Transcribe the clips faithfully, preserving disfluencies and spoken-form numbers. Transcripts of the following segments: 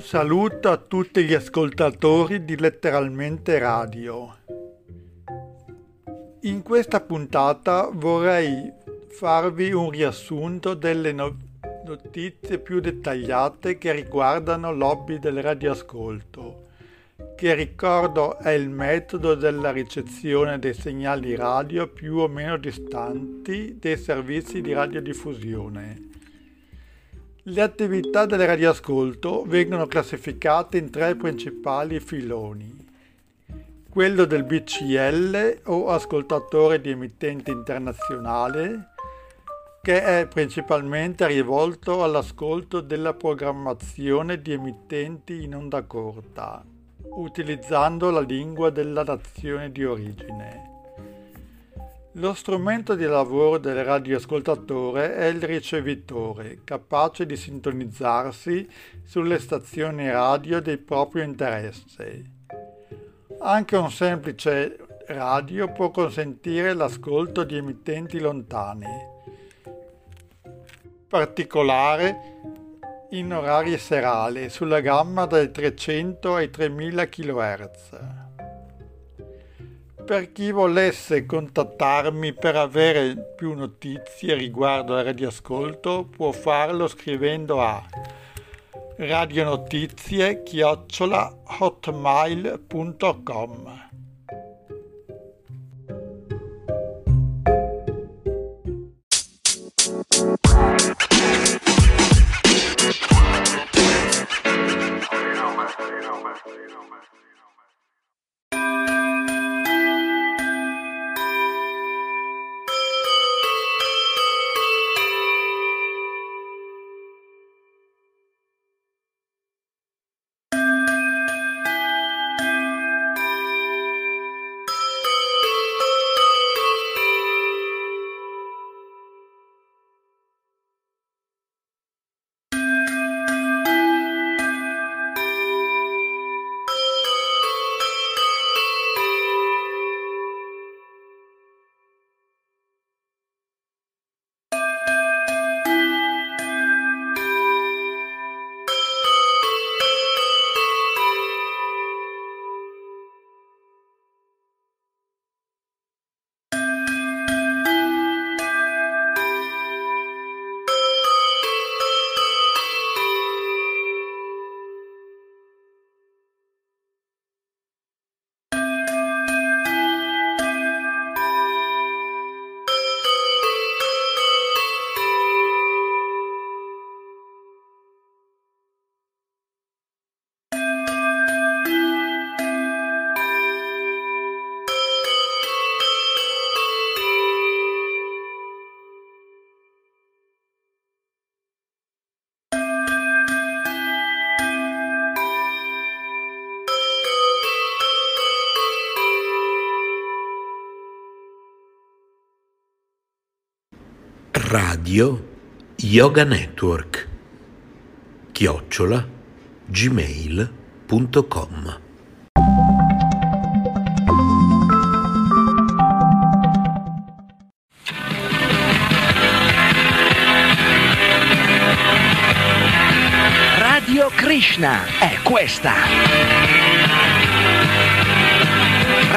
Saluto a tutti gli ascoltatori di Letteralmente Radio. In questa puntata vorrei farvi un riassunto delle notizie più dettagliate che riguardano l'hobby del radioascolto, che ricordo è il metodo della ricezione dei segnali radio più o meno distanti dei servizi di radiodiffusione. Le attività del radioascolto vengono classificate in tre principali filoni: quello del B C L o ascoltatore di emittente internazionale, che è principalmente rivolto all'ascolto della programmazione di emittenti in onda corta, utilizzando la lingua della nazione di origine. Lo strumento di lavoro del radioascoltatore è il ricevitore, capace di sintonizzarsi sulle stazioni radio di proprio interesse. Anche un semplice radio può consentire l'ascolto di emittenti lontani, in particolare in orari serali, sulla gamma dai trecento ai tremila kHz. Per chi volesse contattarmi per avere più notizie riguardo al radioascolto può farlo scrivendo a radionotizie chiocciola hotmail punto com. Radio Yoga Network chiocciola gmail punto com. Radio Krishna è questa.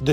The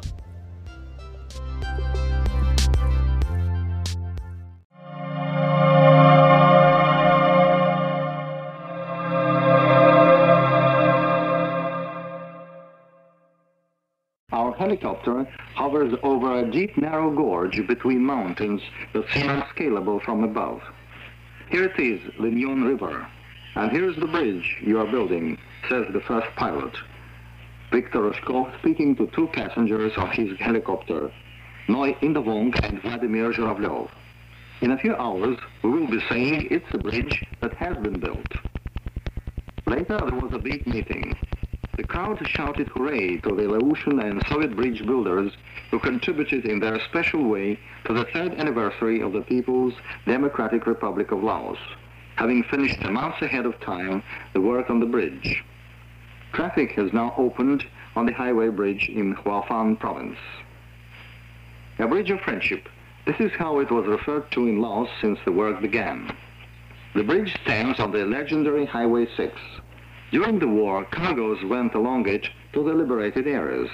Helicopter hovers over a deep, narrow gorge between mountains that seem unscalable from above. Here it is, the Nyon River, and here's the bridge you are building, says the first pilot. Viktor Oshkov speaking to two passengers of his helicopter, Noy Indovong and Vladimir Zhuravlev. In a few hours, we will be saying it's a bridge that has been built. Later, there was a big meeting. The crowd shouted hooray to the Laotian and Soviet bridge builders who contributed in their special way to the third anniversary of the People's Democratic Republic of Laos, having finished a month ahead of time the work on the bridge. Traffic has now opened on the highway bridge in Houaphan province. A bridge of friendship. This is how it was referred to in Laos since the work began. The bridge stands on the legendary Highway six. During the war, cargoes went along it to the liberated areas.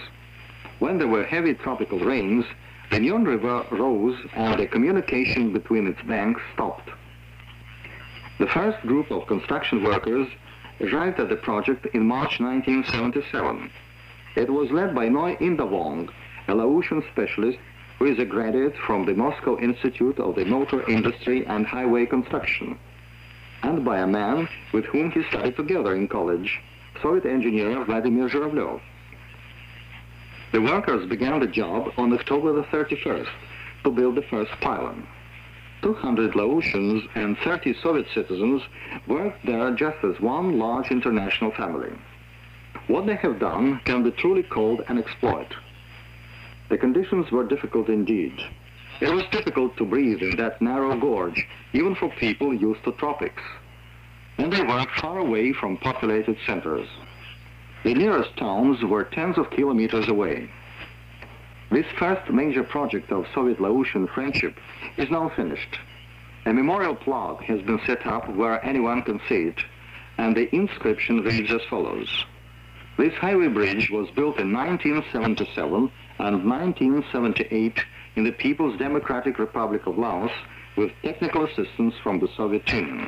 When there were heavy tropical rains, the Nyon River rose and the communication between its banks stopped. The first group of construction workers arrived at the project in March nineteen seventy-seven. It was led by Noy Indovong, a Laotian specialist who is a graduate from the Moscow Institute of the Motor Industry and Highway Construction, and by a man with whom he studied together in college, Soviet engineer Vladimir Zhuravlev. The workers began the job on October the thirty-first to build the first pylon. two hundred Laotians and thirty Soviet citizens worked there just as one large international family. What they have done can be truly called an exploit. The conditions were difficult indeed. It was difficult to breathe in that narrow gorge, even for people used to tropics. And they worked far away from populated centers. The nearest towns were tens of kilometers away. This first major project of Soviet-Laotian friendship is now finished. A memorial plaque has been set up where anyone can see it, and the inscription reads as follows. This highway bridge was built in nineteen seventy-seven and nineteen seventy-eight in the People's Democratic Republic of Laos with technical assistance from the Soviet Union.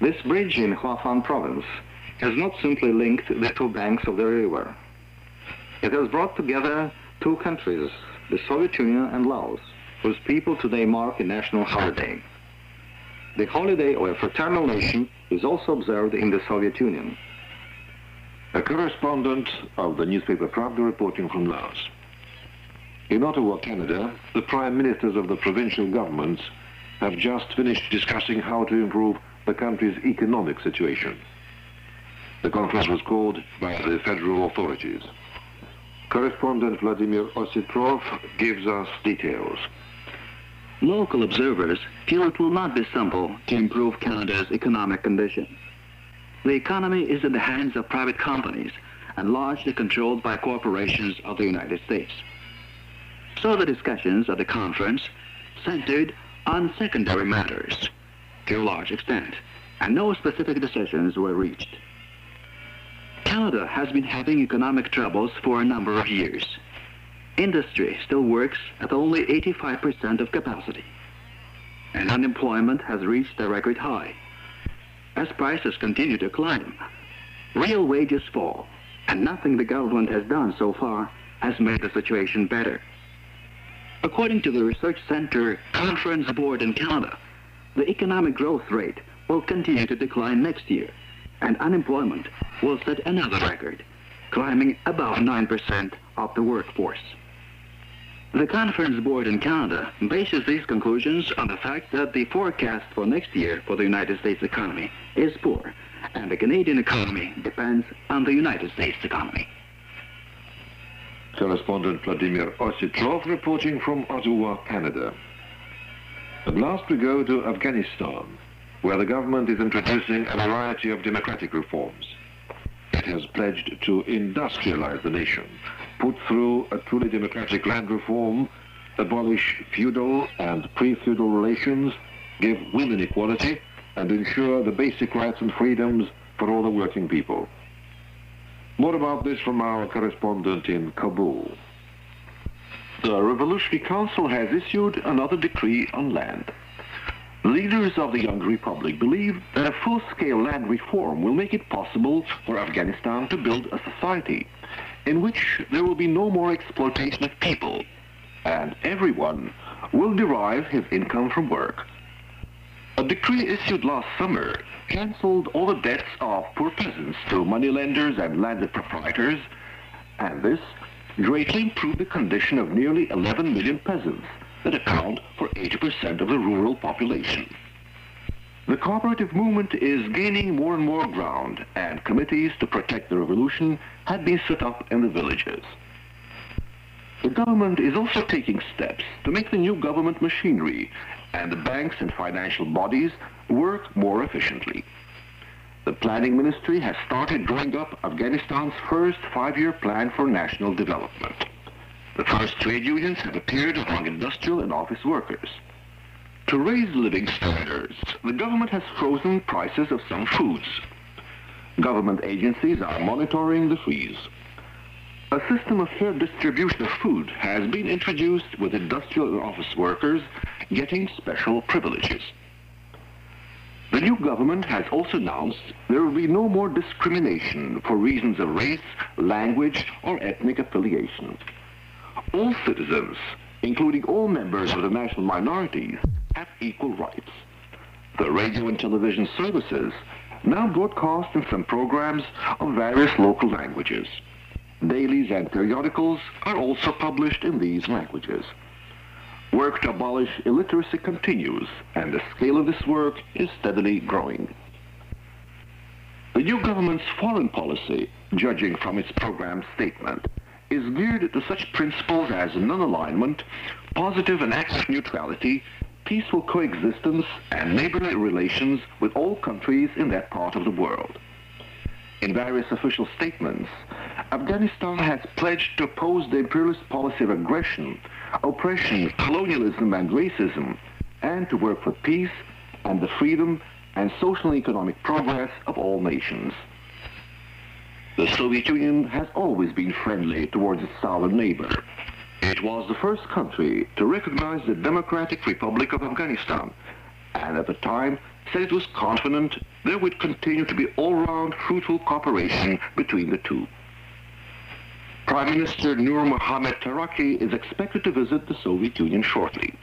This bridge in Houaphan province has not simply linked the two banks of the river. It has brought together two countries, the Soviet Union and Laos, whose people today mark a national holiday. The holiday of a fraternal nation is also observed in the Soviet Union. A correspondent of the newspaper Pravda reporting from Laos. In Ottawa, Canada, the prime ministers of the provincial governments have just finished discussing how to improve the country's economic situation. The conference was called by the federal authorities. Correspondent Vladimir Ositrov gives us details. Local observers feel it will not be simple to improve Canada's economic conditions. The economy is in the hands of private companies and largely controlled by corporations of the United States. So the discussions at the conference centered on secondary matters to a large extent, and no specific decisions were reached. Canada has been having economic troubles for a number of years. Industry still works at only eighty-five percent of capacity, and unemployment has reached a record high. As prices continue to climb, real wages fall, and nothing the government has done so far has made the situation better. According to the Research Center Conference Board in Canada, the economic growth rate will continue to decline next year, and unemployment will set another record, climbing above nine percent of the workforce. The Conference Board in Canada bases these conclusions on the fact that the forecast for next year for the United States economy is poor, and the Canadian economy depends on the United States economy. Correspondent Vladimir Ositrov reporting from Ottawa, Canada. And last we go to Afghanistan, where the government is introducing a variety of democratic reforms. It has pledged to industrialize the nation, put through a truly democratic land reform, abolish feudal and pre-feudal relations, give women equality, and ensure the basic rights and freedoms for all the working people. More about this from our correspondent in Kabul. The Revolutionary Council has issued another decree on land. Leaders of the Young Republic believe that a full-scale land reform will make it possible for Afghanistan to build a society in which there will be no more exploitation of people, and everyone will derive his income from work. A decree issued last summer cancelled all the debts of poor peasants to moneylenders and landed proprietors, and this greatly improved the condition of nearly eleven million peasants that account for eighty percent of the rural population. The cooperative movement is gaining more and more ground, and committees to protect the revolution have been set up in the villages. The government is also taking steps to make the new government machinery and the banks and financial bodies work more efficiently. The planning ministry has started drawing up Afghanistan's first five-year plan for national development. The first trade unions have appeared among industrial and office workers. To raise living standards, the government has frozen prices of some foods. Government agencies are monitoring the freeze. A system of fair distribution of food has been introduced, with industrial and office workers getting special privileges. The new government has also announced there will be no more discrimination for reasons of race, language, or ethnic affiliation. All citizens, including all members of the national minorities, have equal rights. The radio and television services now broadcast in some programs of various local languages. Dailies and periodicals are also published in these languages. Work to abolish illiteracy continues, and the scale of this work is steadily growing. The new government's foreign policy, judging from its program statement, is geared to such principles as non-alignment, positive and active neutrality, peaceful coexistence, and neighborly relations with all countries in that part of the world. In various official statements, Afghanistan has pledged to oppose the imperialist policy of aggression, oppression, colonialism, and racism, and to work for peace and the freedom and social and economic progress of all nations. The Soviet Union has always been friendly towards its southern neighbor. It was the first country to recognize the Democratic Republic of Afghanistan, and at the time said it was confident there would continue to be all-round fruitful cooperation between the two. Prime Minister Nur Muhammad Taraki is expected to visit the Soviet Union shortly.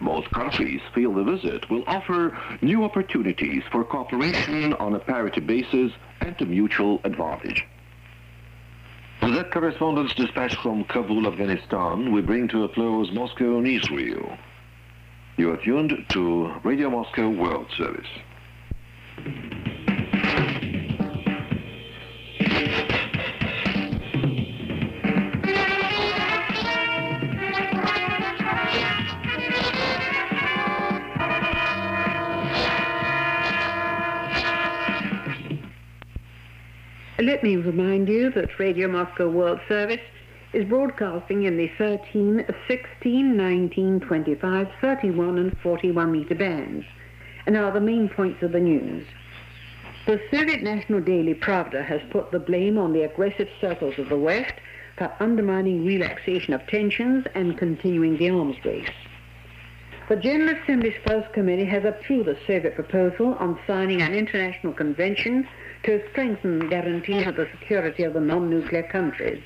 Both countries feel the visit will offer new opportunities for cooperation on a parity basis and to mutual advantage. With that correspondence dispatched from Kabul, Afghanistan, we bring to a close Moscow and Israel. You are tuned to Radio Moscow World Service. Let me remind you that Radio Moscow World Service is broadcasting in the thirteen, sixteen, nineteen, twenty-five, thirty-one and forty-one meter bands, and are the main points of the news. The Soviet national daily Pravda has put the blame on the aggressive circles of the West for undermining relaxation of tensions and continuing the arms race. The General Assembly's First Committee has approved the Soviet proposal on signing an international convention to strengthen guarantees of the security of the non-nuclear countries.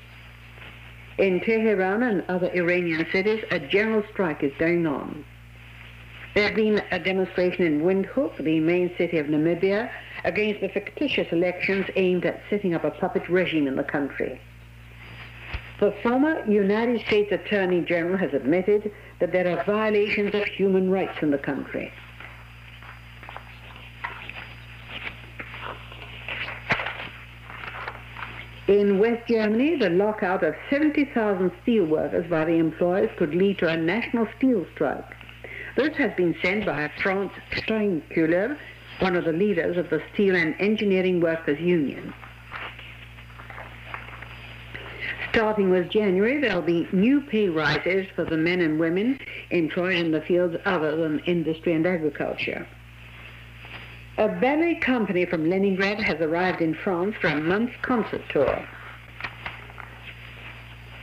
In Tehran and other Iranian cities, a general strike is going on. There has been a demonstration in Windhoek, the main city of Namibia, against the fictitious elections aimed at setting up a puppet regime in the country. The former United States Attorney General has admitted that there are violations of human rights in the country. In West Germany, the lockout of seventy thousand steelworkers by the employers could lead to a national steel strike. This has been said by Franz Steinkühle, one of the leaders of the Steel and Engineering Workers Union. Starting with January, there will be new pay rises for the men and women employed in the fields other than industry and agriculture. A ballet company from Leningrad has arrived in France for a month's concert tour.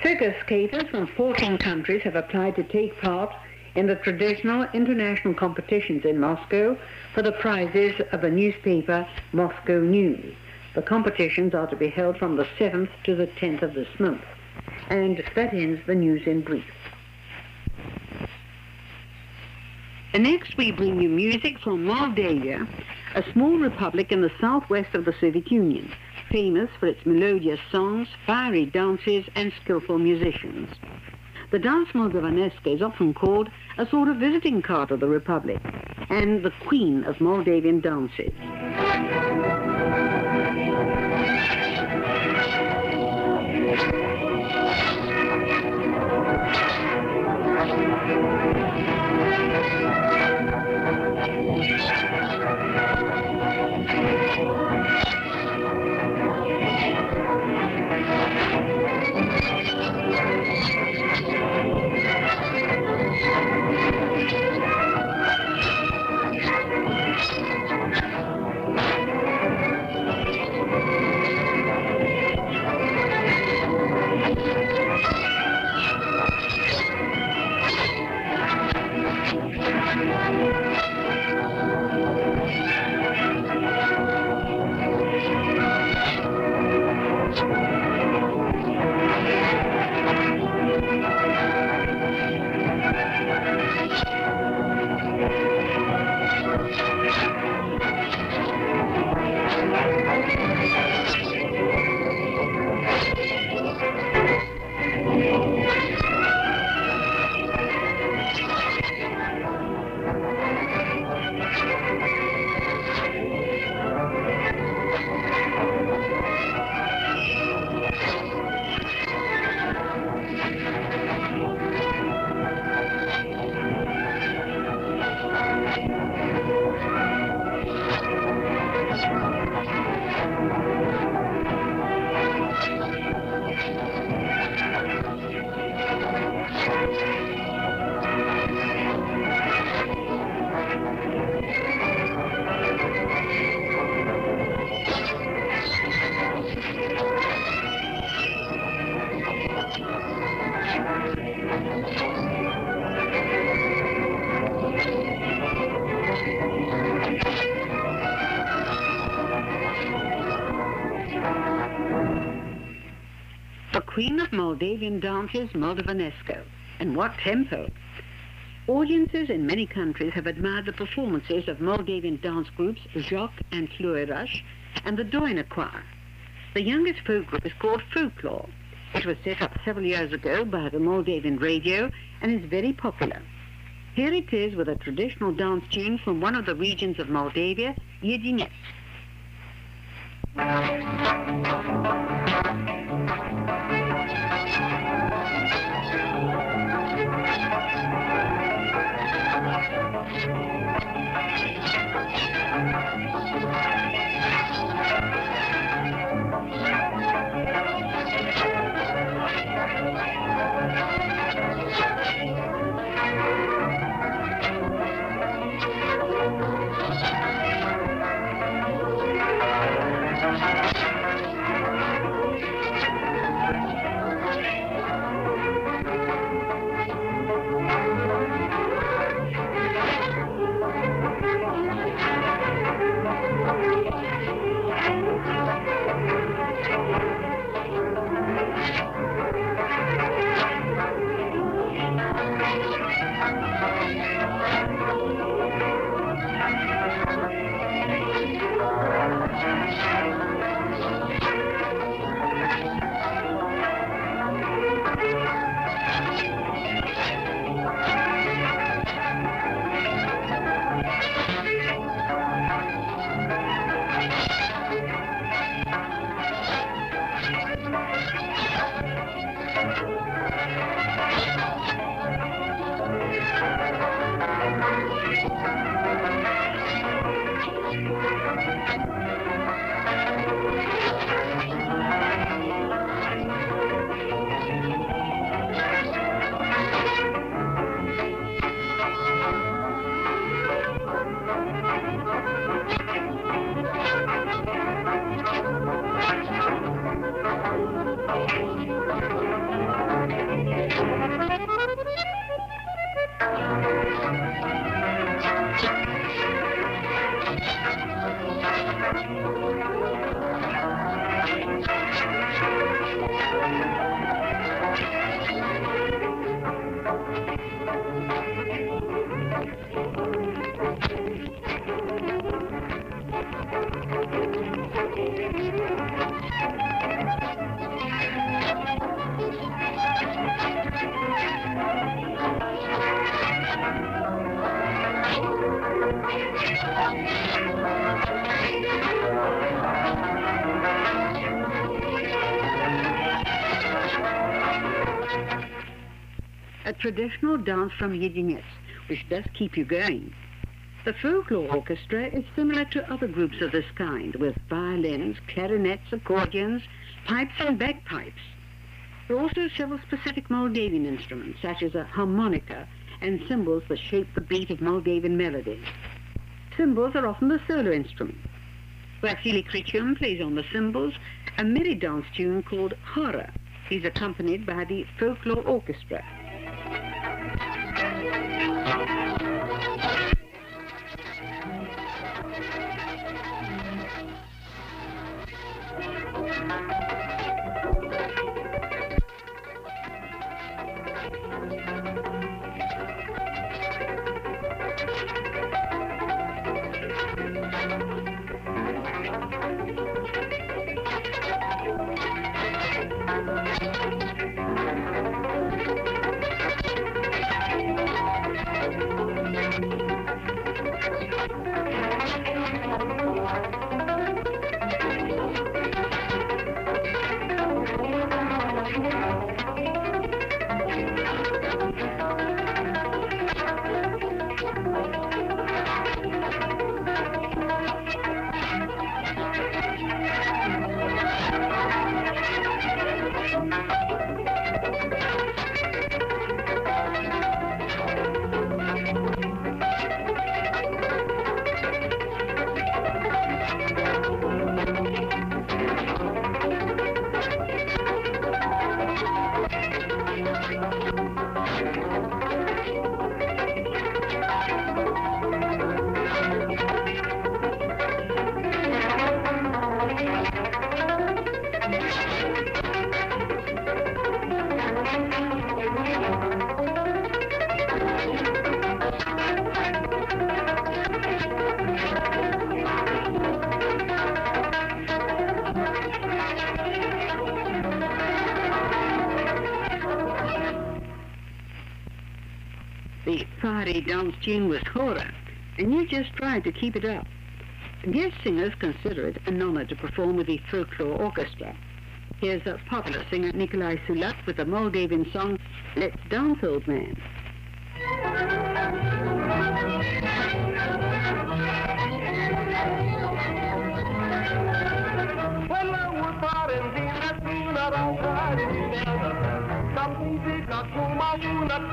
Figure skaters from fourteen countries have applied to take part in the traditional international competitions in Moscow for the prizes of the newspaper Moscow News. The competitions are to be held from the seventh to the tenth of this month. And that ends the news in brief. Next, we bring you music from Moldavia, a small republic in the southwest of the Soviet Union, famous for its melodious songs, fiery dances, and skillful musicians. The dance Moldavanesca is often called a sort of visiting card of the republic, and the queen of Moldavian dances. Queen of Moldavian dances, Moldavanesco, and what tempo! Audiences in many countries have admired the performances of Moldavian dance groups Jacques and Flueraș and the Doina Choir. The youngest folk group is called Folklore. It was set up several years ago by the Moldavian radio and is very popular. Here it is with a traditional dance tune from one of the regions of Moldavia, Yedinets. Thank you. A traditional dance from Yedinets, which does keep you going. The folklore orchestra is similar to other groups of this kind, with violins, clarinets, accordions, pipes and bagpipes. There are also several specific Moldavian instruments, such as a harmonica, and cymbals that shape the beat of Moldavian melodies. Cymbals are often the solo instrument. Vasily Krichun plays on the cymbals a merry dance tune called Hara. He's accompanied by the folklore orchestra. The dance tune was Hora, and you just tried to keep it up. Guest singers consider it an honor to perform with the folklore orchestra. Here's a popular singer, Nikolai Sulat, with the Moldavian song, Let's Dance, Old Man.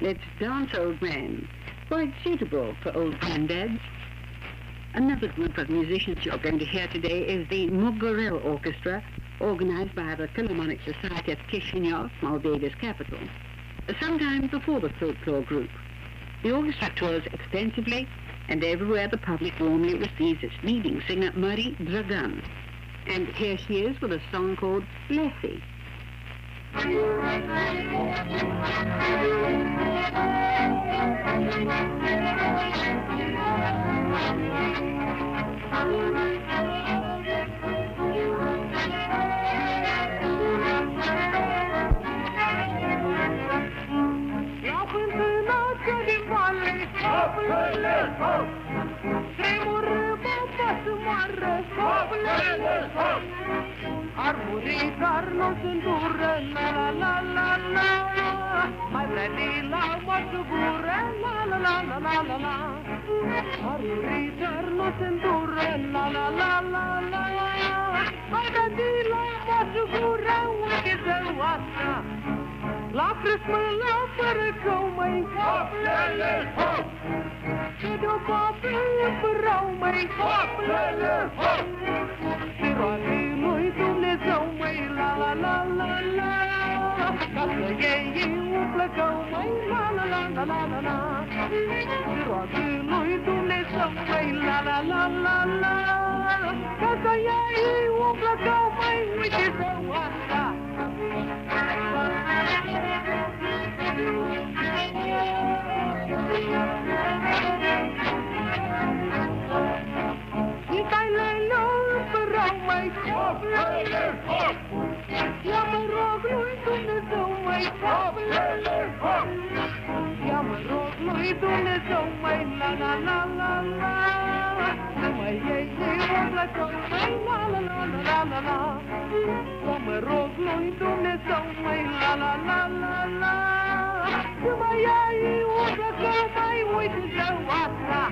Let's dance, old man. Quite suitable for old granddads. Another group of musicians you're going to hear today is the Mogorel Orchestra, organized by the Philharmonic Society of Chisinau, Moldavia's capital, sometime before the folklore group. The orchestra tours extensively, and everywhere the public warmly receives its leading singer, Marie Dragan. And here she is with a song called Lessie. La prismala fără cău măi, hoplele, hop! Și de-o papele părău măi, hoplele, hop! Se roagă lui Dumnezeu măi, la la la la la! Ca să ei umplă cău măi, la la la la la la! Se roagă lui Dumnezeu măi, la la la la la! Ca să ei umplă cău măi, uite zău asta! Ia mă rog lui Dumnezeu, măi, ia mă rog lui Dumnezeu, măi, la la la la la. Să mă iei eu plăcău, măi, la la la la la la. Ia mă rog lui Dumnezeu, măi, la la la la la. Să mă iei eu plăcău, măi, uite zău asta.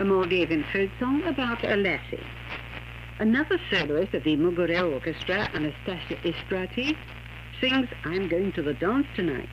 A Moldavian folk song about a lassie. Another soloist of the Mogorel Orchestra, Anastasia Istrati, sings I'm Going to the Dance Tonight.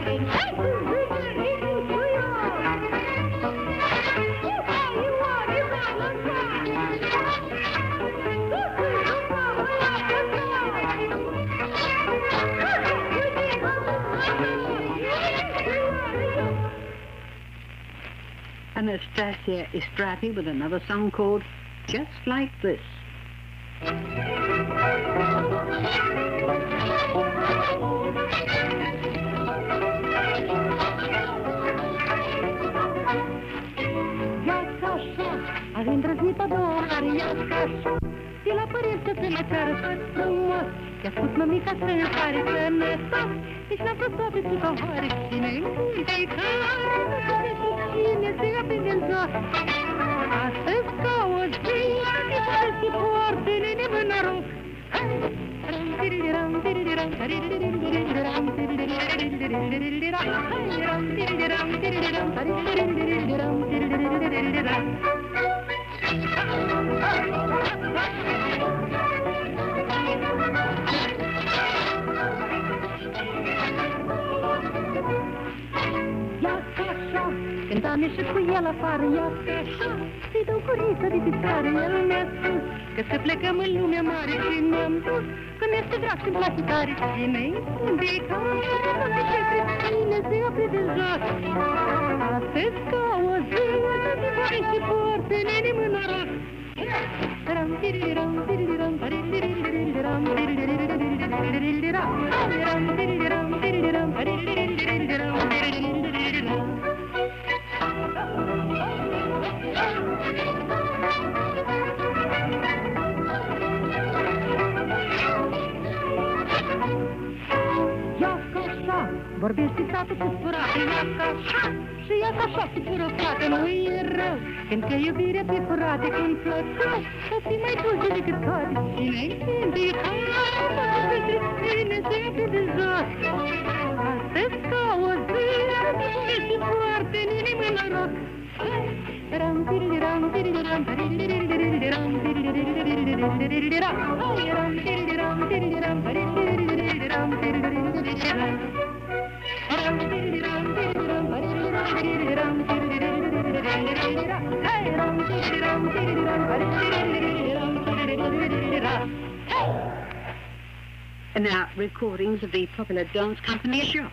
Thank you. Anastasia Istrati with another song called Just Like This. Я Саша, а він розмітадор, я Саша. Тіла порівця це на чарах сумос. Я скутно міка сею паріце не сам. Після простопі сука варить сіни. Та й кара, сіни, сігапи вінцо. А сиска озбій, і пальці порти, ніби на рух. Я Саша, винтами шикуела фара, я Саша, Fido curita di pizzare nel mezzo, che se plecamo il lume a mare ci mando, con este braccio in plasticare ci nei fondi, con le cifrettine si apre del gioco, a te scovo zia, ti pare si porta nell'animo in oro. Ram tiriram, tiriram, tiriram, tiriram, tiriram, tiriram, tiriram. Борбишки сапити спорати на каша, що я кашовці пурокати мира. Кінкею біря піпорати кінцока, а ти майдузі лікаркати. І не дихай, і не зіпі дезот. А це скало зира, і порти ними на рок. Рам тирі-рам, тирі-рам, тирі-рам, тирі-рам, тирі-рам, тирі-рам, тирі-рам. And now, recordings of the popular dance company Ajok.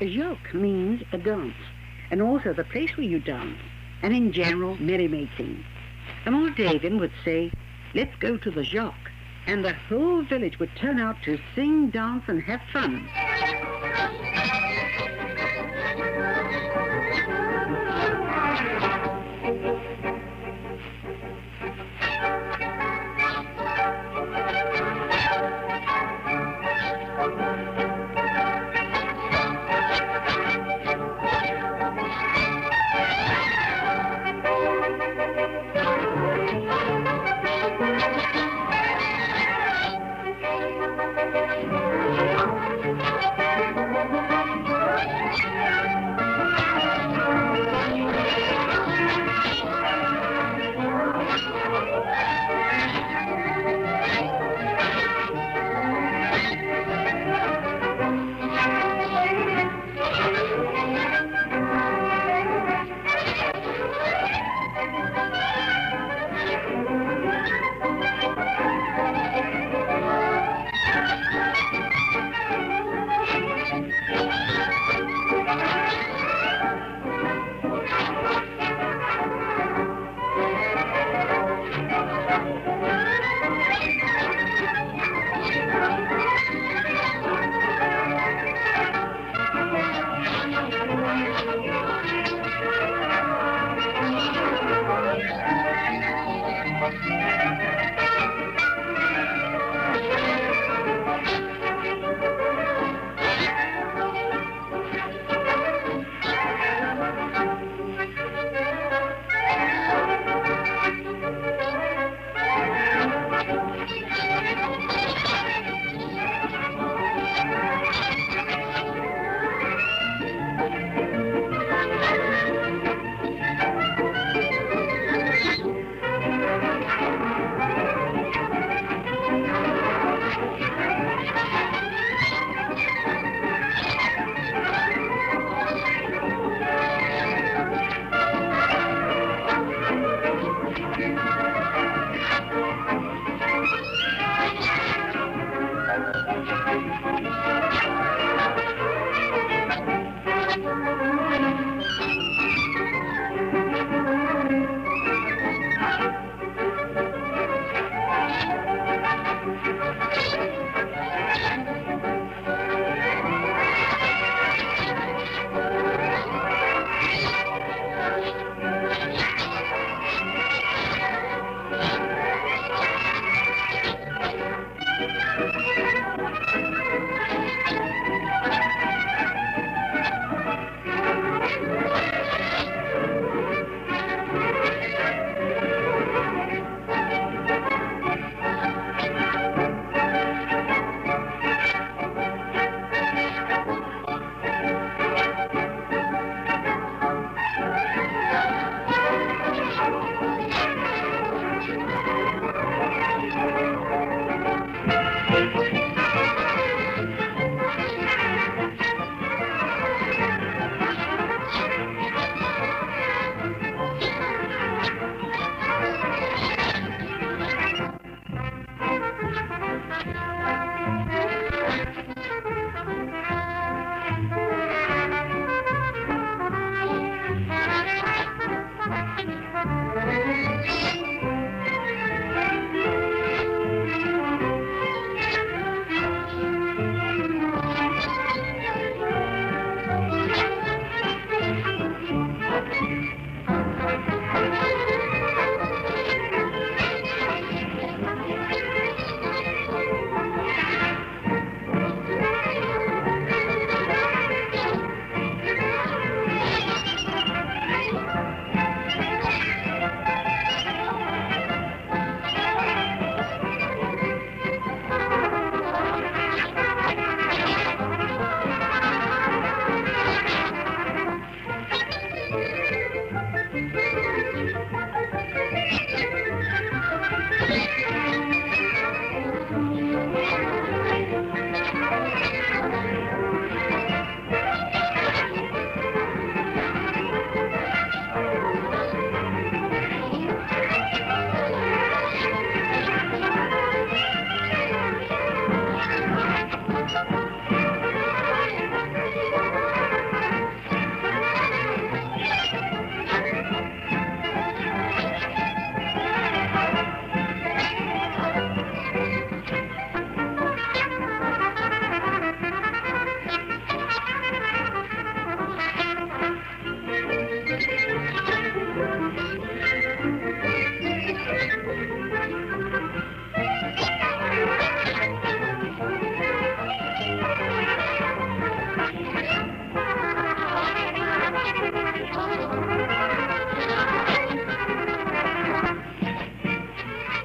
Ajok means a dance, and also the place where you dance, and in general, merrymaking. A Moldavian would say, let's go to the Ajok, and the whole village would turn out to sing, dance, and have fun. Thank you.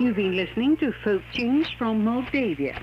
You've been listening to folk tunes from Moldavia.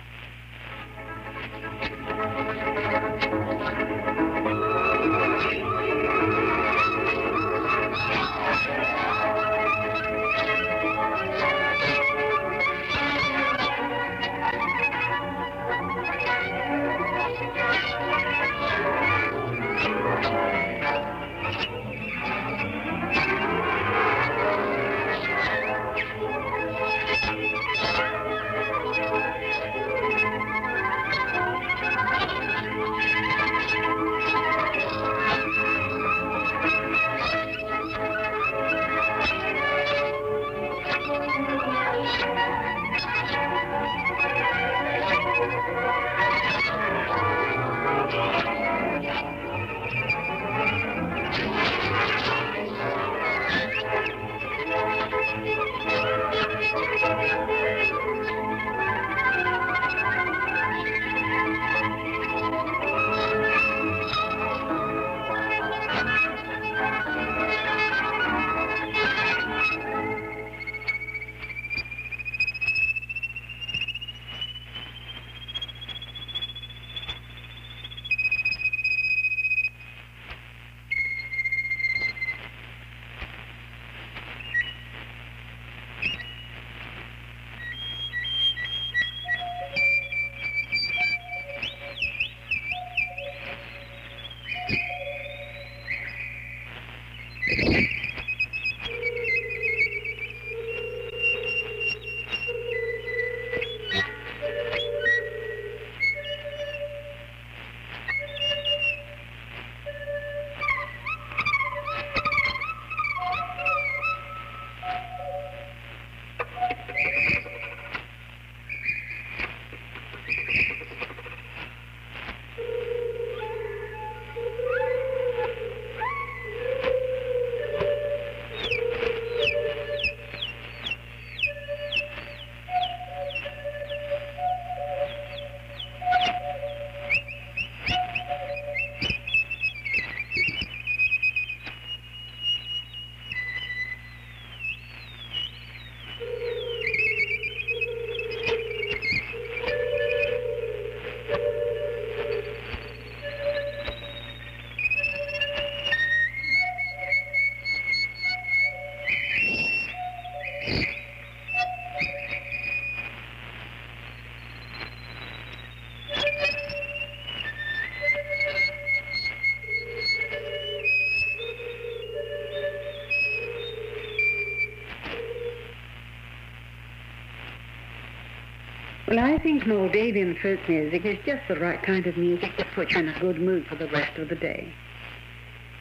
Well, I think Moldavian folk music is just the right kind of music to put you in a good mood for the rest of the day.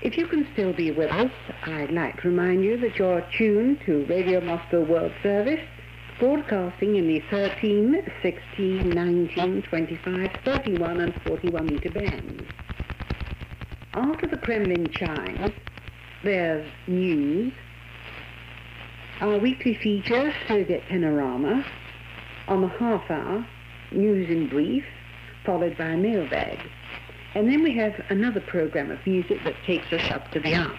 If you can still be with us, I'd like to remind you that you're tuned to Radio Moscow World Service, broadcasting in the thirteen, sixteen, nineteen, twenty-five, thirty-one and forty-one meter bands. After the Kremlin chimes, there's news, our weekly feature, Soviet Panorama, on the half hour, news in brief, followed by a mailbag. And then we have another program of music that takes us up to the hour.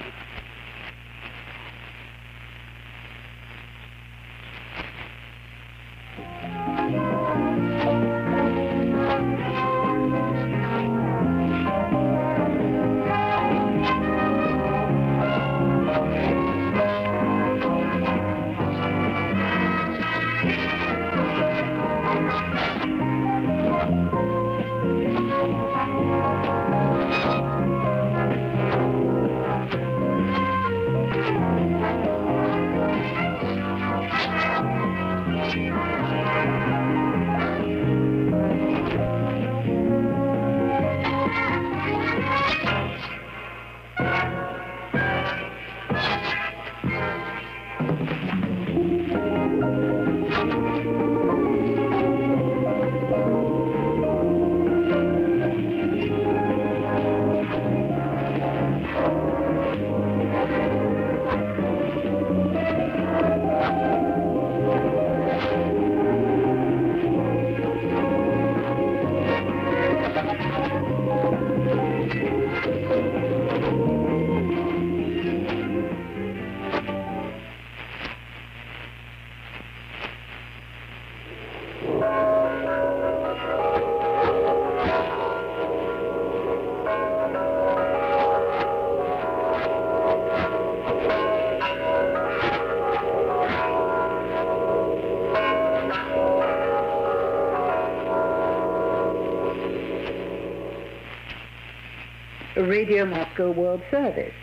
Radio Moscow World Service.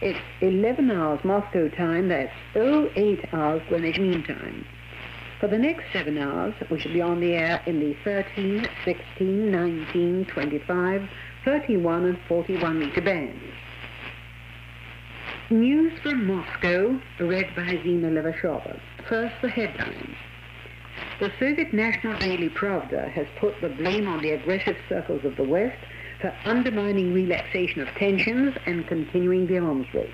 It's eleven hours Moscow time, that's oh eight hours Greenwich Mean Time. For the next seven hours, we shall be on the air in the thirteen, sixteen, nineteen, twenty-five, thirty-one and forty-one meter bands. News from Moscow, read by Zina Levashova. First, the headlines. The Soviet national daily Pravda has put the blame on the aggressive circles of the West for undermining relaxation of tensions and continuing the arms race.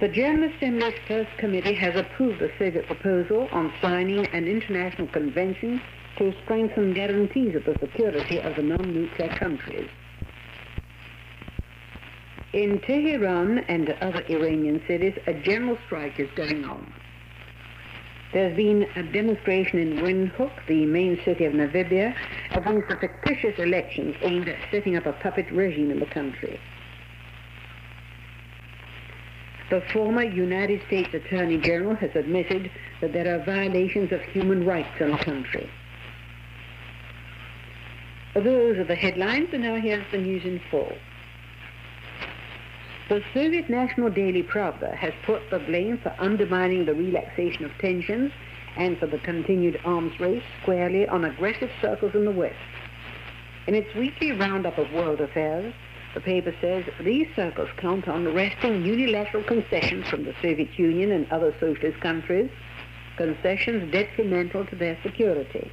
The General Assembly's First Committee has approved the Soviet proposal on signing an international convention to strengthen guarantees of the security of the non-nuclear countries. In Tehran and other Iranian cities, a general strike is going on. There's been a demonstration in Windhoek, the main city of Namibia, against the fictitious elections aimed at setting up a puppet regime in the country. The former United States Attorney General has admitted that there are violations of human rights in the country. Those are the headlines, and now here's the news in full. The Soviet national daily Pravda has put the blame for undermining the relaxation of tensions and for the continued arms race squarely on aggressive circles in the West. In its weekly roundup of world affairs, the paper says these circles count on wresting unilateral concessions from the Soviet Union and other socialist countries, concessions detrimental to their security.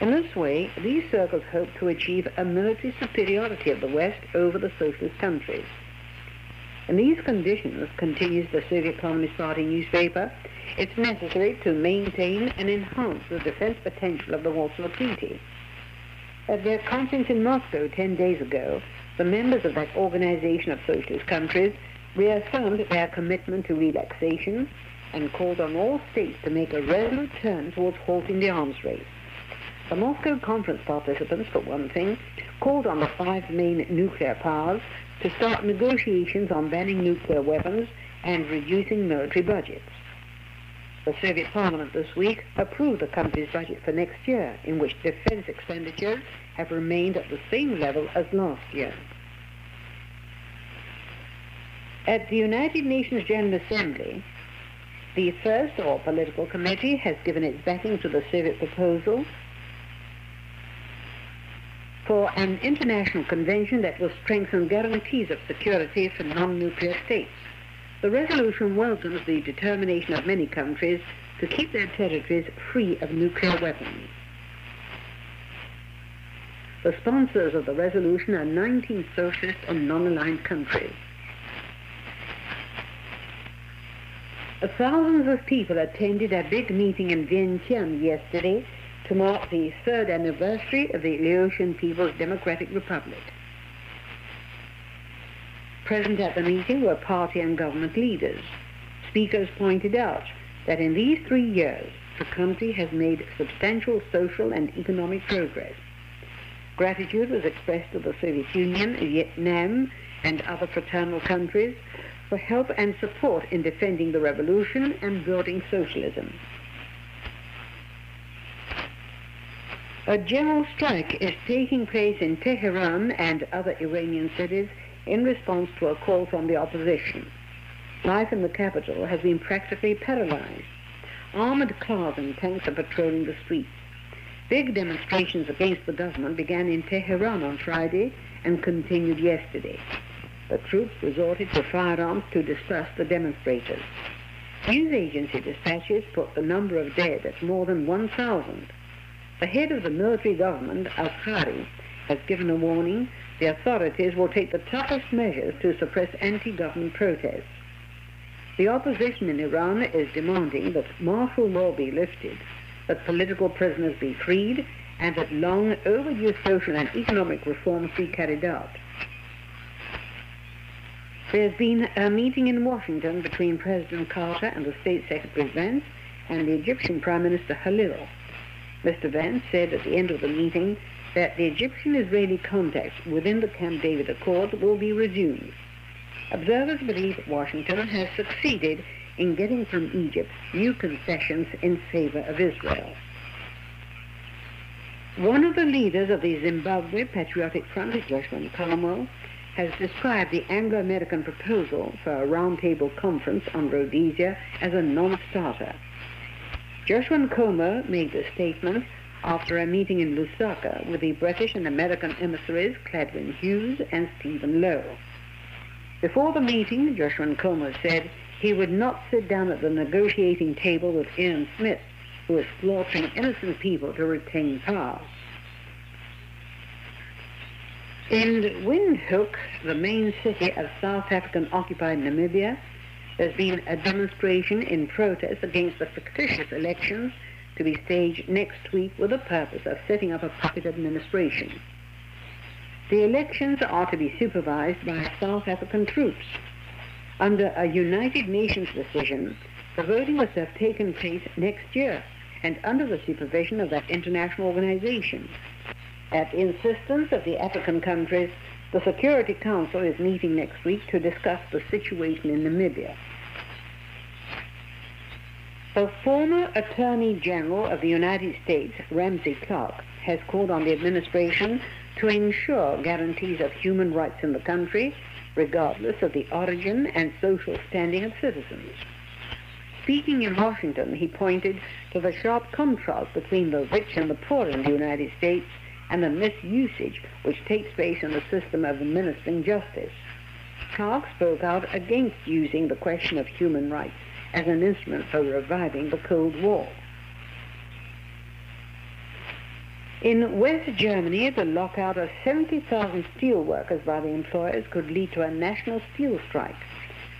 In this way, these circles hope to achieve a military superiority of the West over the socialist countries. In these conditions, continues the Soviet Communist Party newspaper, it's necessary to maintain and enhance the defense potential of the Warsaw Treaty. At their conference in Moscow ten days ago, the members of that organization of socialist countries reaffirmed their commitment to relaxation and called on all states to make a resolute turn towards halting the arms race. The Moscow conference participants, for one thing, called on the five main nuclear powers to start negotiations on banning nuclear weapons and reducing military budgets. The Soviet Parliament this week approved the country's budget for next year, in which defense expenditures have remained at the same level as last year. At the United Nations General Assembly, the First or Political Committee has given its backing to the Soviet proposal for an international convention that will strengthen guarantees of security for non-nuclear states. The resolution welcomes the determination of many countries to keep their territories free of nuclear weapons. The sponsors of the resolution are nineteen socialist and non-aligned countries. Thousands of people attended a big meeting in Vientiane yesterday to mark the third anniversary of the Laotian People's Democratic Republic. Present at the meeting were party and government leaders. Speakers pointed out that in these three years, the country has made substantial social and economic progress. Gratitude was expressed to the Soviet Union, Vietnam, and other fraternal countries for help and support in defending the revolution and building socialism. A general strike is taking place in Tehran and other Iranian cities in response to a call from the opposition. Life in the capital has been practically paralyzed. Armored cars and tanks are patrolling the streets. Big demonstrations against the government began in Tehran on Friday and continued yesterday. The troops resorted to firearms to disperse the demonstrators. News agency dispatches put the number of dead at more than one thousand. The head of the military government, Akari, has given a warning. The authorities will take the toughest measures to suppress anti-government protests. The opposition in Iran is demanding that martial law be lifted, that political prisoners be freed, and that long overdue social and economic reforms be carried out. There's been a meeting in Washington between President Carter and the State Secretary Vance and the Egyptian Prime Minister Halil. Mister Vance said at the end of the meeting that the Egyptian-Israeli contacts within the Camp David Accord will be resumed. Observers believe Washington has succeeded in getting from Egypt new concessions in favor of Israel. One of the leaders of the Zimbabwe Patriotic Front, Joshua Nkomo, has described the Anglo-American proposal for a roundtable conference on Rhodesia as a non-starter. Joshua Nkomo made this statement after a meeting in Lusaka with the British and American emissaries Clarendon Hughes and Stephen Lowe. Before the meeting, Joshua Nkomo said he would not sit down at the negotiating table with Ian Smith, who is slaughtering innocent people to retain power. In Windhoek, the main city of South African-occupied Namibia, there's been a demonstration in protest against the fictitious elections to be staged next week with the purpose of setting up a puppet administration. The elections are to be supervised by South African troops. Under a United Nations decision, the voting must have taken place next year and under the supervision of that international organization. At the insistence of the African countries, the Security Council is meeting next week to discuss the situation in Namibia. The former Attorney General of the United States, Ramsey Clark, has called on the administration to ensure guarantees of human rights in the country, regardless of the origin and social standing of citizens. Speaking in Washington, he pointed to the sharp contrast between the rich and the poor in the United States and the misusage which takes place in the system of administering justice. Clark spoke out against using the question of human rights as an instrument for reviving the Cold War. In West Germany, the lockout of seventy thousand steel workers by the employers could lead to a national steel strike.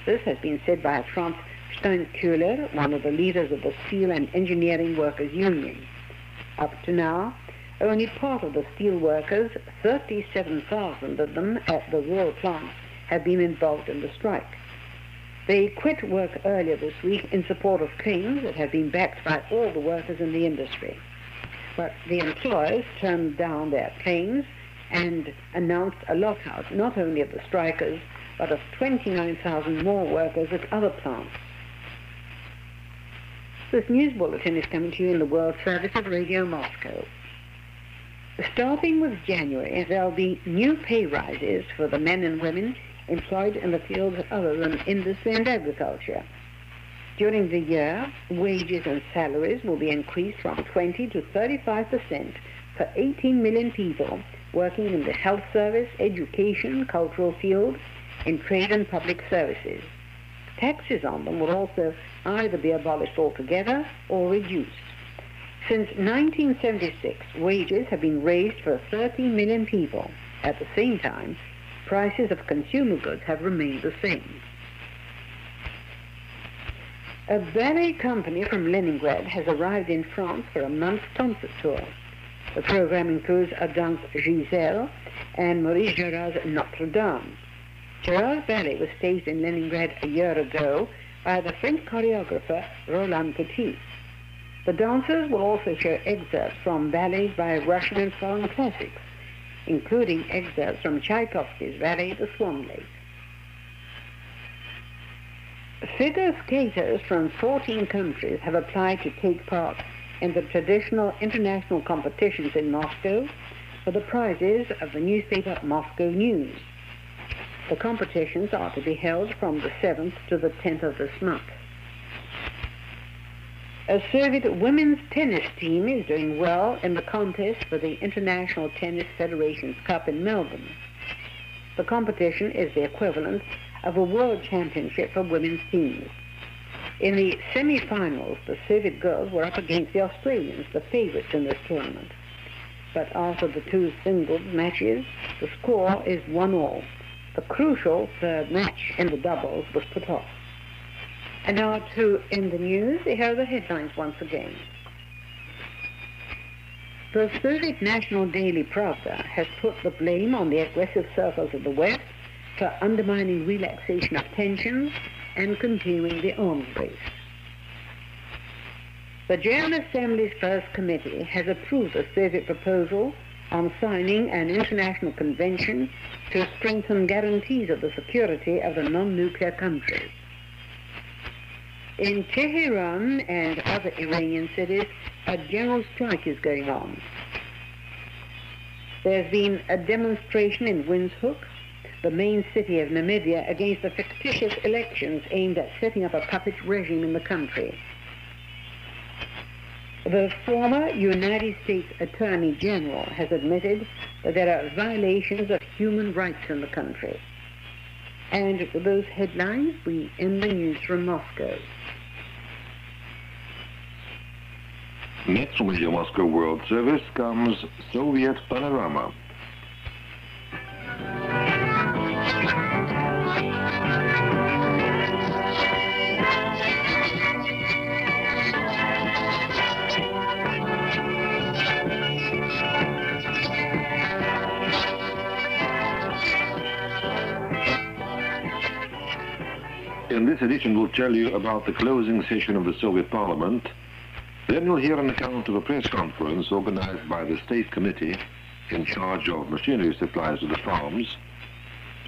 This has been said by Franz Steinkühle, one of the leaders of the Steel and Engineering Workers Union. Up to now, only part of the steel workers, thirty-seven thousand of them at the Ruhr plant, have been involved in the strike. They quit work earlier this week in support of claims that have been backed by all the workers in the industry. But the employers turned down their claims and announced a lockout not only of the strikers, but of twenty-nine thousand more workers at other plants. This news bulletin is coming to you in the World Service of Radio Moscow. Starting with January, there'll be new pay rises for the men and women employed in the fields other than industry and agriculture. During the year, wages and salaries will be increased from twenty to thirty-five percent for eighteen million people working in the health service, education, cultural fields, in trade and public services. Taxes on them will also either be abolished altogether or reduced. Since nineteen seventy-six, wages have been raised for thirteen million people. At the same time, prices of consumer goods have remained the same. A ballet company from Leningrad has arrived in France for a month's concert tour. The program includes a dance Giselle and Maurice Girard's Notre Dame. Girard's ballet was staged in Leningrad a year ago by the French choreographer Roland Petit. The dancers will also show excerpts from ballets by Russian and foreign classics, including excerpts from Tchaikovsky's ballet, The Swan Lake. Figure skaters from fourteen countries have applied to take part in the traditional international competitions in Moscow for the prizes of the newspaper Moscow News. The competitions are to be held from the seventh to the tenth of this month. A Soviet women's tennis team is doing well in the contest for the International Tennis Federation's Cup in Melbourne. The competition is the equivalent of a world championship for women's teams. In the semi-finals, the Soviet girls were up against the Australians, the favorites in this tournament. But after the two singles matches, the score is one all. The crucial third match in the doubles was put off. And now to end the news, here are the headlines once again. The Soviet national daily Pravda has put the blame on the aggressive circles of the West for undermining relaxation of tensions and continuing the arms race. The General Assembly's First Committee has approved a Soviet proposal on signing an international convention to strengthen guarantees of the security of the non-nuclear countries. In Tehran and other Iranian cities, a general strike is going on. There's been a demonstration in Windhoek, the main city of Namibia, against the fictitious elections aimed at setting up a puppet regime in the country. The former United States Attorney General has admitted that there are violations of human rights in the country. And with those headlines, we end the news from Moscow. Next from Radio Moscow World Service comes Soviet Panorama. In this edition, we'll tell you about the closing session of the Soviet Parliament. Then we'll hear an account of a press conference organized by the State Committee in charge of machinery supplies to the farms.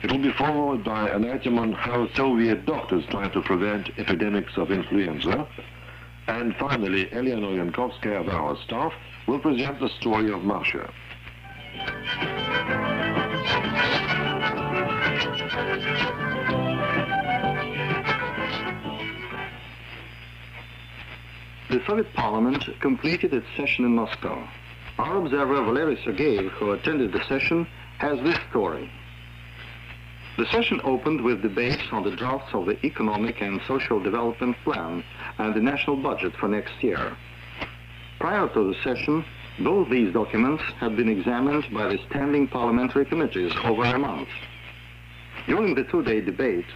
It will be followed by an item on how Soviet doctors try to prevent epidemics of influenza. And finally, Elena Yankovskaya of our staff will present the story of Masha. The Soviet Parliament completed its session in Moscow. Our observer, Valery Sergeyev, who attended the session, has this story. The session opened with debates on the drafts of the Economic and Social Development Plan and the National Budget for next year. Prior to the session, both these documents had been examined by the standing parliamentary committees over a month. During the two-day debates,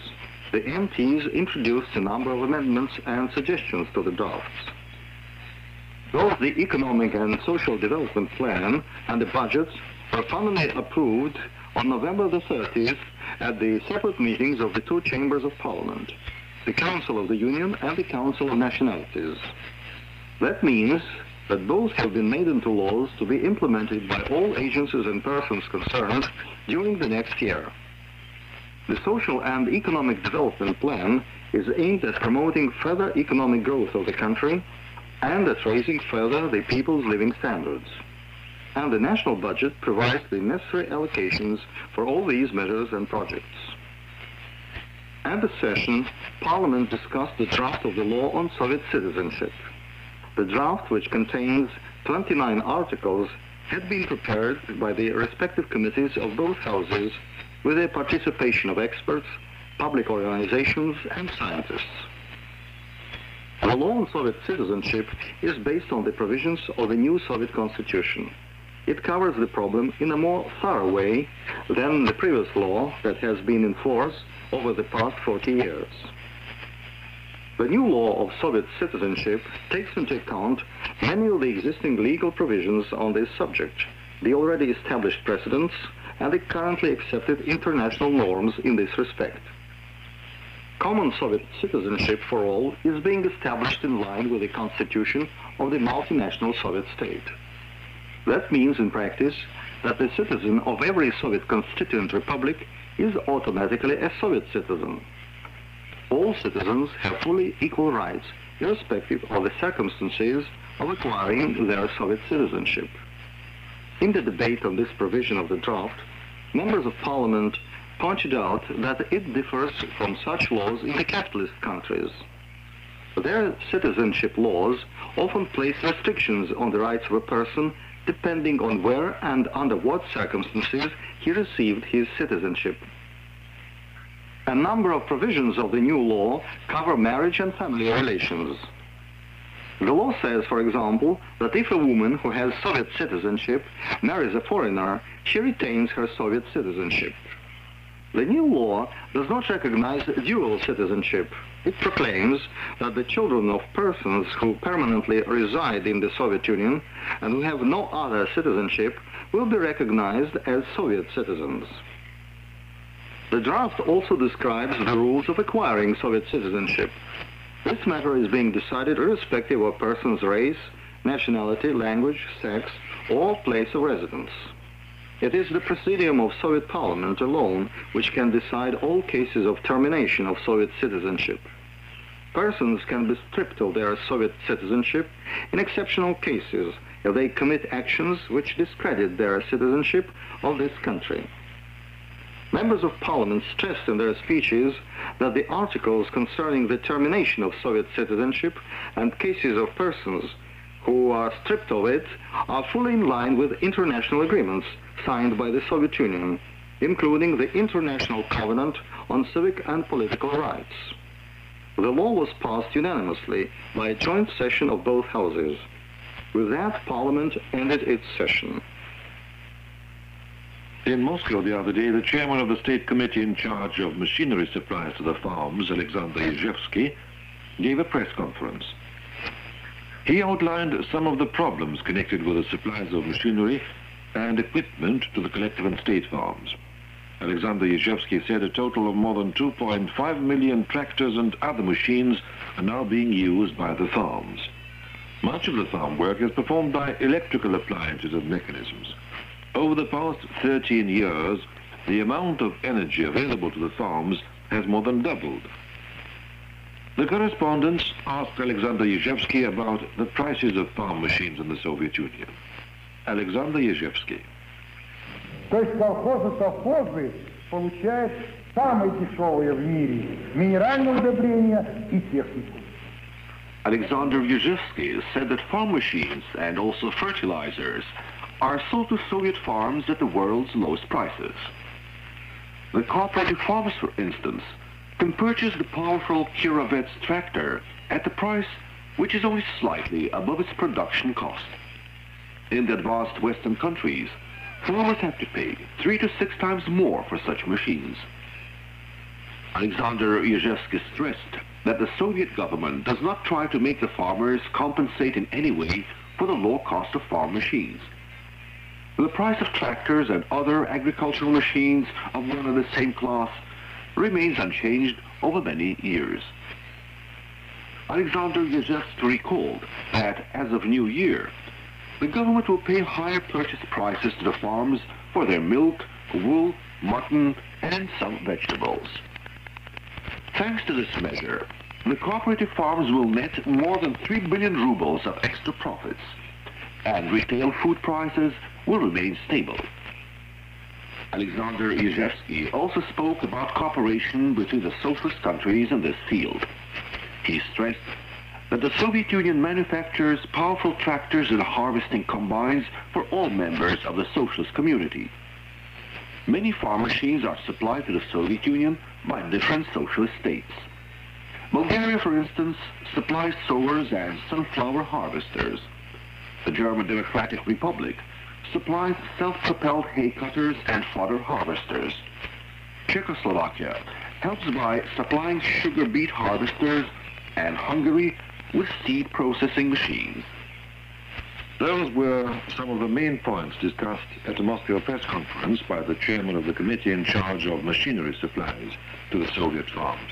the M Ps introduced a number of amendments and suggestions to the drafts. Both the Economic and Social Development Plan and the budgets were finally approved on November the thirtieth at the separate meetings of the two chambers of Parliament, the Council of the Union and the Council of Nationalities. That means that both have been made into laws to be implemented by all agencies and persons concerned during the next year. The Social and Economic Development Plan is aimed at promoting further economic growth of the country and at raising further the people's living standards. And the national budget provides the necessary allocations for all these measures and projects. At the session, Parliament discussed the draft of the law on Soviet citizenship. The draft, which contains twenty-nine articles, had been prepared by the respective committees of both houses with the participation of experts, public organizations, and scientists. The law on Soviet citizenship is based on the provisions of the new Soviet constitution. It covers the problem in a more thorough way than the previous law that has been in force over the past forty years. The new law of Soviet citizenship takes into account many of the existing legal provisions on this subject, the already established precedents, and the currently accepted international norms in this respect. Common Soviet citizenship for all is being established in line with the constitution of the multinational Soviet state. That means, in practice, that the citizen of every Soviet constituent republic is automatically a Soviet citizen. All citizens have fully equal rights, irrespective of the circumstances of acquiring their Soviet citizenship. In the debate on this provision of the draft, members of Parliament pointed out that it differs from such laws in the capitalist countries. Their citizenship laws often place restrictions on the rights of a person depending on where and under what circumstances he received his citizenship. A number of provisions of the new law cover marriage and family relations. The law says, for example, that if a woman who has Soviet citizenship marries a foreigner, she retains her Soviet citizenship. The new law does not recognize dual citizenship. It proclaims that the children of persons who permanently reside in the Soviet Union and who have no other citizenship will be recognized as Soviet citizens. The draft also describes the rules of acquiring Soviet citizenship. This matter is being decided irrespective of a person's race, nationality, language, sex, or place of residence. It is the Presidium of Soviet Parliament alone which can decide all cases of termination of Soviet citizenship. Persons can be stripped of their Soviet citizenship in exceptional cases if they commit actions which discredit their citizenship of this country. Members of Parliament stressed in their speeches that the articles concerning the termination of Soviet citizenship and cases of persons who are stripped of it are fully in line with international agreements signed by the Soviet Union, including the International Covenant on Civic and Political Rights. The law was passed unanimously by a joint session of both houses. With that, Parliament ended its session. In Moscow the other day, the chairman of the state committee in charge of machinery supplies to the farms, Alexander Yezhevsky, gave a press conference. He outlined some of the problems connected with the supplies of machinery and equipment to the collective and state farms. Alexander Yezhevsky said a total of more than two point five million tractors and other machines are now being used by the farms. Much of the farm work is performed by electrical appliances and mechanisms. Over the past thirteen years, the amount of energy available to the farms has more than doubled. The correspondents asked Alexander Yezhevsky about the prices of farm machines in the Soviet Union. Alexander Yezhevsky. То есть колхозы-совхозы получают самые дешевые в мире минеральные удобрения и технику. Alexander Yezhevsky said that farm machines and also fertilizers are sold to Soviet farms at the world's lowest prices. The cooperative farms, for instance, can purchase the powerful Kirovets tractor at the price which is only slightly above its production cost. In the advanced Western countries, farmers have to pay three to six times more for such machines. Alexander Yezhevsky stressed that the Soviet government does not try to make the farmers compensate in any way for the low cost of farm machines. The price of tractors and other agricultural machines of one and the same class remains unchanged over many years. Alexander Yezhevsky recalled that as of New Year, the government will pay higher purchase prices to the farms for their milk, wool, mutton, and some vegetables. Thanks to this measure, the cooperative farms will net more than three billion rubles of extra profits, and retail food prices will remain stable. Alexander Yezhevsky also spoke about cooperation between the socialist countries in this field. He stressed that the Soviet Union manufactures powerful tractors and harvesting combines for all members of the socialist community. Many farm machines are supplied to the Soviet Union by different socialist states. Bulgaria, for instance, supplies sowers and sunflower harvesters. The German Democratic Republic supplies self-propelled hay cutters and fodder harvesters. Czechoslovakia helps by supplying sugar beet harvesters, and Hungary with seed processing machines. Those were some of the main points discussed at a Moscow press conference by the chairman of the committee in charge of machinery supplies to the Soviet farms.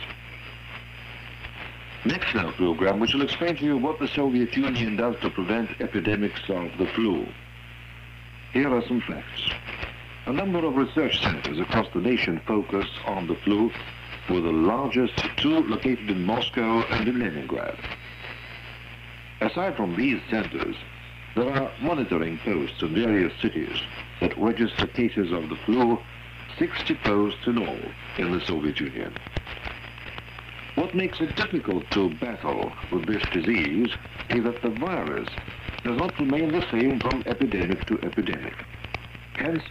Next in our program, which will explain to you what the Soviet Union does to prevent epidemics of the flu. Here are some facts. A number of research centers across the nation focus on the flu, with the largest two located in Moscow and in Leningrad. Aside from these centers, there are monitoring posts in various cities that register cases of the flu, sixty posts in all in the Soviet Union. What makes it difficult to battle with this disease is that the virus does not remain the same from epidemic to epidemic. Hence,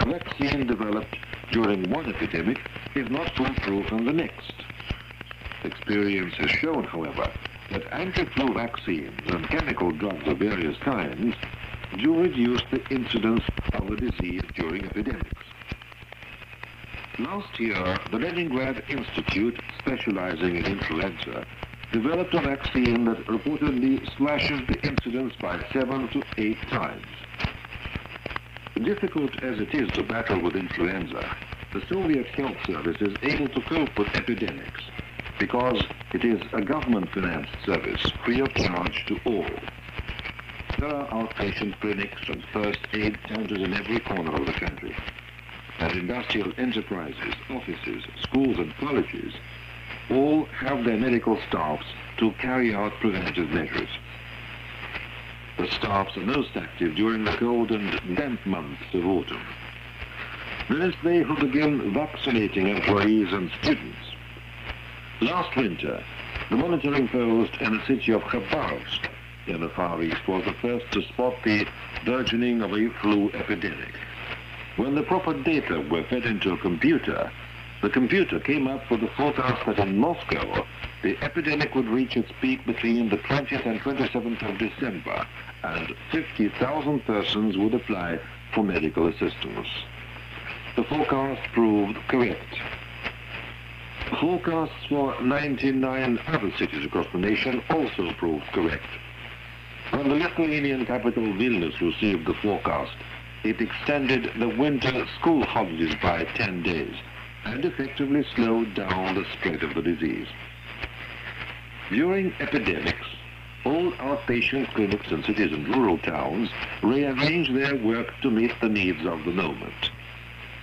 a vaccine developed during one epidemic is not foolproof in the next. Experience has shown, however, that anti-flu vaccines and chemical drugs of various kinds do reduce the incidence of the disease during epidemics. Last year, the Leningrad Institute, specializing in influenza, developed a vaccine that reportedly slashes the incidence by seven to eight times. Difficult as it is to battle with influenza, the Soviet Health Service is able to cope with epidemics because it is a government-financed service free of charge to all. There are outpatient clinics and first aid centers in every corner of the country. At industrial enterprises, offices, schools and colleges, all have their medical staffs to carry out preventive measures. The staffs are most active during the cold and damp months of autumn. Thus they will begin vaccinating employees and students. Last winter, the monitoring post in the city of Khabarovsk in the Far East was the first to spot the burgeoning of a flu epidemic. When the proper data were fed into a computer, the computer came up with the forecast that in Moscow, the epidemic would reach its peak between the twentieth and twenty-seventh of December, and fifty thousand persons would apply for medical assistance. The forecast proved correct. Forecasts for ninety-nine other cities across the nation also proved correct. When the Lithuanian capital Vilnius received the forecast, it extended the winter school holidays by ten days and effectively slowed down the spread of the disease. During epidemics, all outpatient clinics in cities and rural towns rearrange their work to meet the needs of the moment.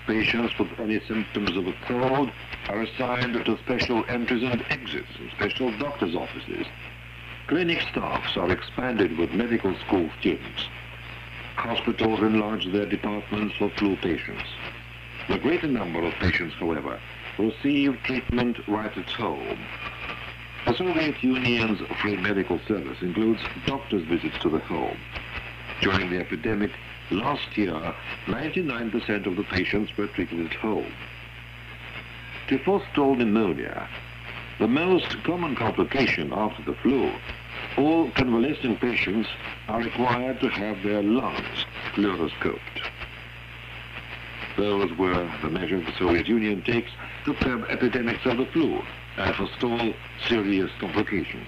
Patients with any symptoms of a cold are assigned to special entries and exits and special doctor's offices. Clinic staffs are expanded with medical school students. Hospitals enlarge their departments for flu patients. The greater number of patients, however, receive treatment right at home. The Soviet Union's free medical service includes doctor's visits to the home. During the epidemic, last year, ninety-nine percent of the patients were treated at home. To forestall pneumonia, the most common complication after the flu, all convalescent patients are required to have their lungs fluoroscoped. Those were the measures the Soviet Union takes to curb epidemics of the flu and forestall serious complications.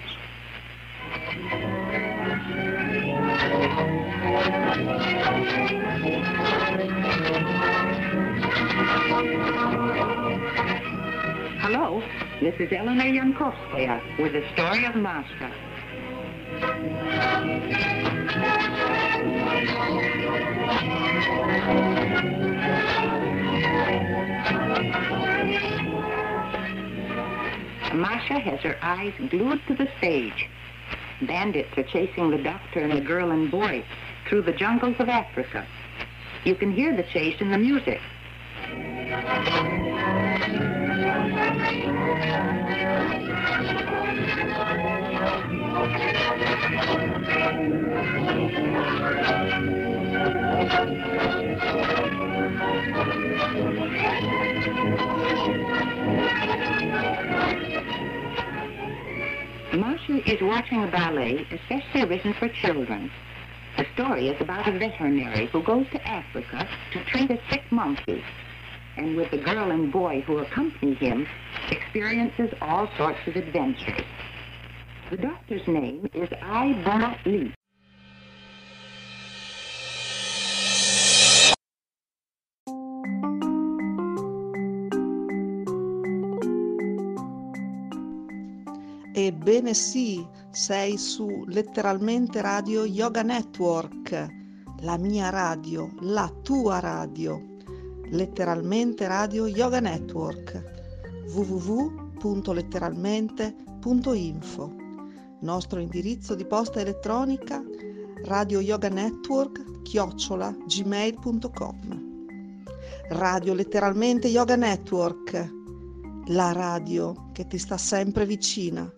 Hello, this is Elena Yankovskaya with the story of Moscow. Masha has her eyes glued to the stage. Bandits are chasing the doctor and the girl and boy through the jungles of Africa. You can hear the chase in the music. Masha is watching a ballet especially written for children. The story is about a veterinary who goes to Africa to treat a sick monkey, and with the girl and boy who accompany him, experiences all sorts of adventures. The doctor's name is Ibona Lee. Ebbene sì, sei su Letteralmente Radio Yoga Network, la mia radio, la tua radio. Letteralmente Radio Yoga Network, w w w punto letteralmente punto info. Nostro indirizzo di posta elettronica radioyoganetwork chiocciola gmail punto com. Radio Letteralmente Yoga Network, la radio che ti sta sempre vicina.